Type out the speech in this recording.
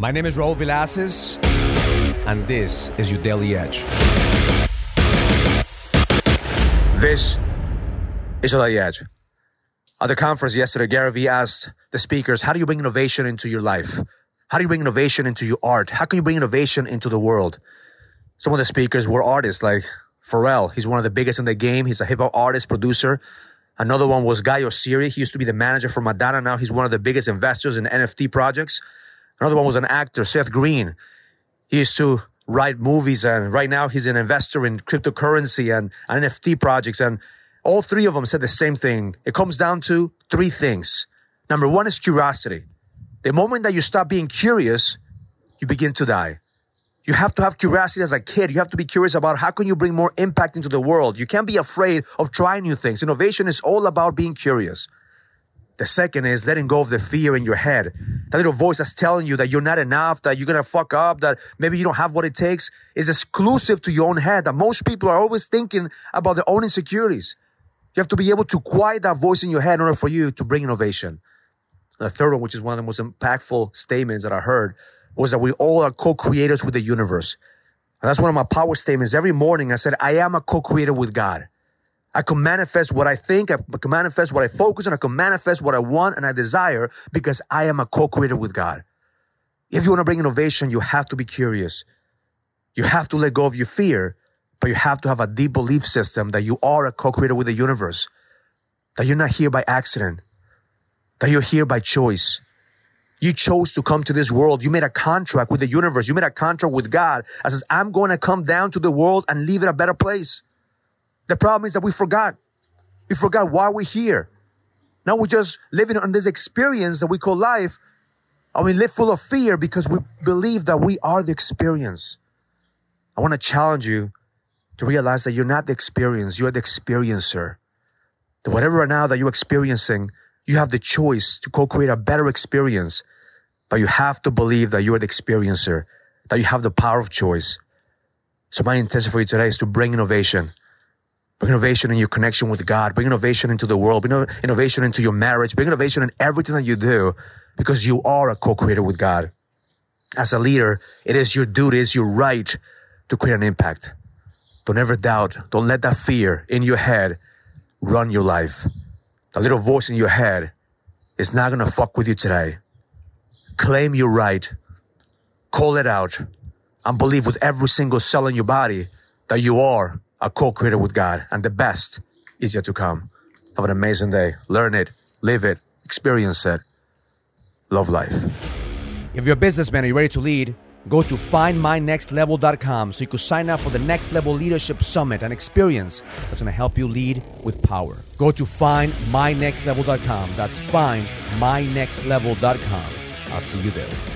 My name is Raul Villases, and this is your Daily Edge. This is your Daily Edge. At the conference yesterday, Gary V. asked the speakers, how do you bring innovation into your life? How do you bring innovation into your art? How can you bring innovation into the world? Some of the speakers were artists like Pharrell. He's one of the biggest in the game. He's a hip-hop artist, producer. Another one was Guy O'Sirry. He used to be the manager for Madonna. Now he's one of the biggest investors in NFT projects. Another one was an actor, Seth Green. He used to write movies, and right now he's an investor in cryptocurrency and NFT projects. And all three of them said the same thing. It comes down to three things. Number one is curiosity. The moment that you stop being curious, you begin to die. You have to have curiosity as a kid. You have to be curious about how can you bring more impact into the world. You can't be afraid of trying new things. Innovation is all about being curious. The second is letting go of the fear in your head. That little voice that's telling you that you're not enough, that you're going to fuck up, that maybe you don't have what it takes is exclusive to your own head. That most people are always thinking about their own insecurities. You have to be able to quiet that voice in your head in order for you to bring innovation. And the third one, which is one of the most impactful statements that I heard, was that we all are co-creators with the universe. And that's one of my power statements. Every morning I said, I am a co-creator with God. I can manifest what I think, I can manifest what I focus on, I can manifest what I want and I desire because I am a co-creator with God. If you want to bring innovation, you have to be curious. You have to let go of your fear, but you have to have a deep belief system that you are a co-creator with the universe, that you're not here by accident, that you're here by choice. You chose to come to this world. You made a contract with the universe. You made a contract with God that says, I'm going to come down to the world and leave it a better place. The problem is that we forgot. We forgot why we're here. Now we're just living on this experience that we call life, and we live full of fear because we believe that we are the experience. I want to challenge you to realize that you're not the experience, you're the experiencer. That whatever right now that you're experiencing, you have the choice to co-create a better experience, but you have to believe that you're the experiencer, that you have the power of choice. So my intention for you today is to bring innovation. Bring innovation in your connection with God. Bring innovation into the world. Bring innovation into your marriage. Bring innovation in everything that you do because you are a co-creator with God. As a leader, it is your duty, it is your right to create an impact. Don't ever doubt. Don't let that fear in your head run your life. That little voice in your head is not going to fuck with you today. Claim your right. Call it out. And believe with every single cell in your body that you are a co-creator with God, and the best is yet to come. Have an amazing day. Learn it, live it, experience it. Love life. If you're a businessman and you're ready to lead, go to findmynextlevel.com so you can sign up for the Next Level Leadership Summit, an experience that's going to help you lead with power. Go to findmynextlevel.com. That's findmynextlevel.com. I'll see you there.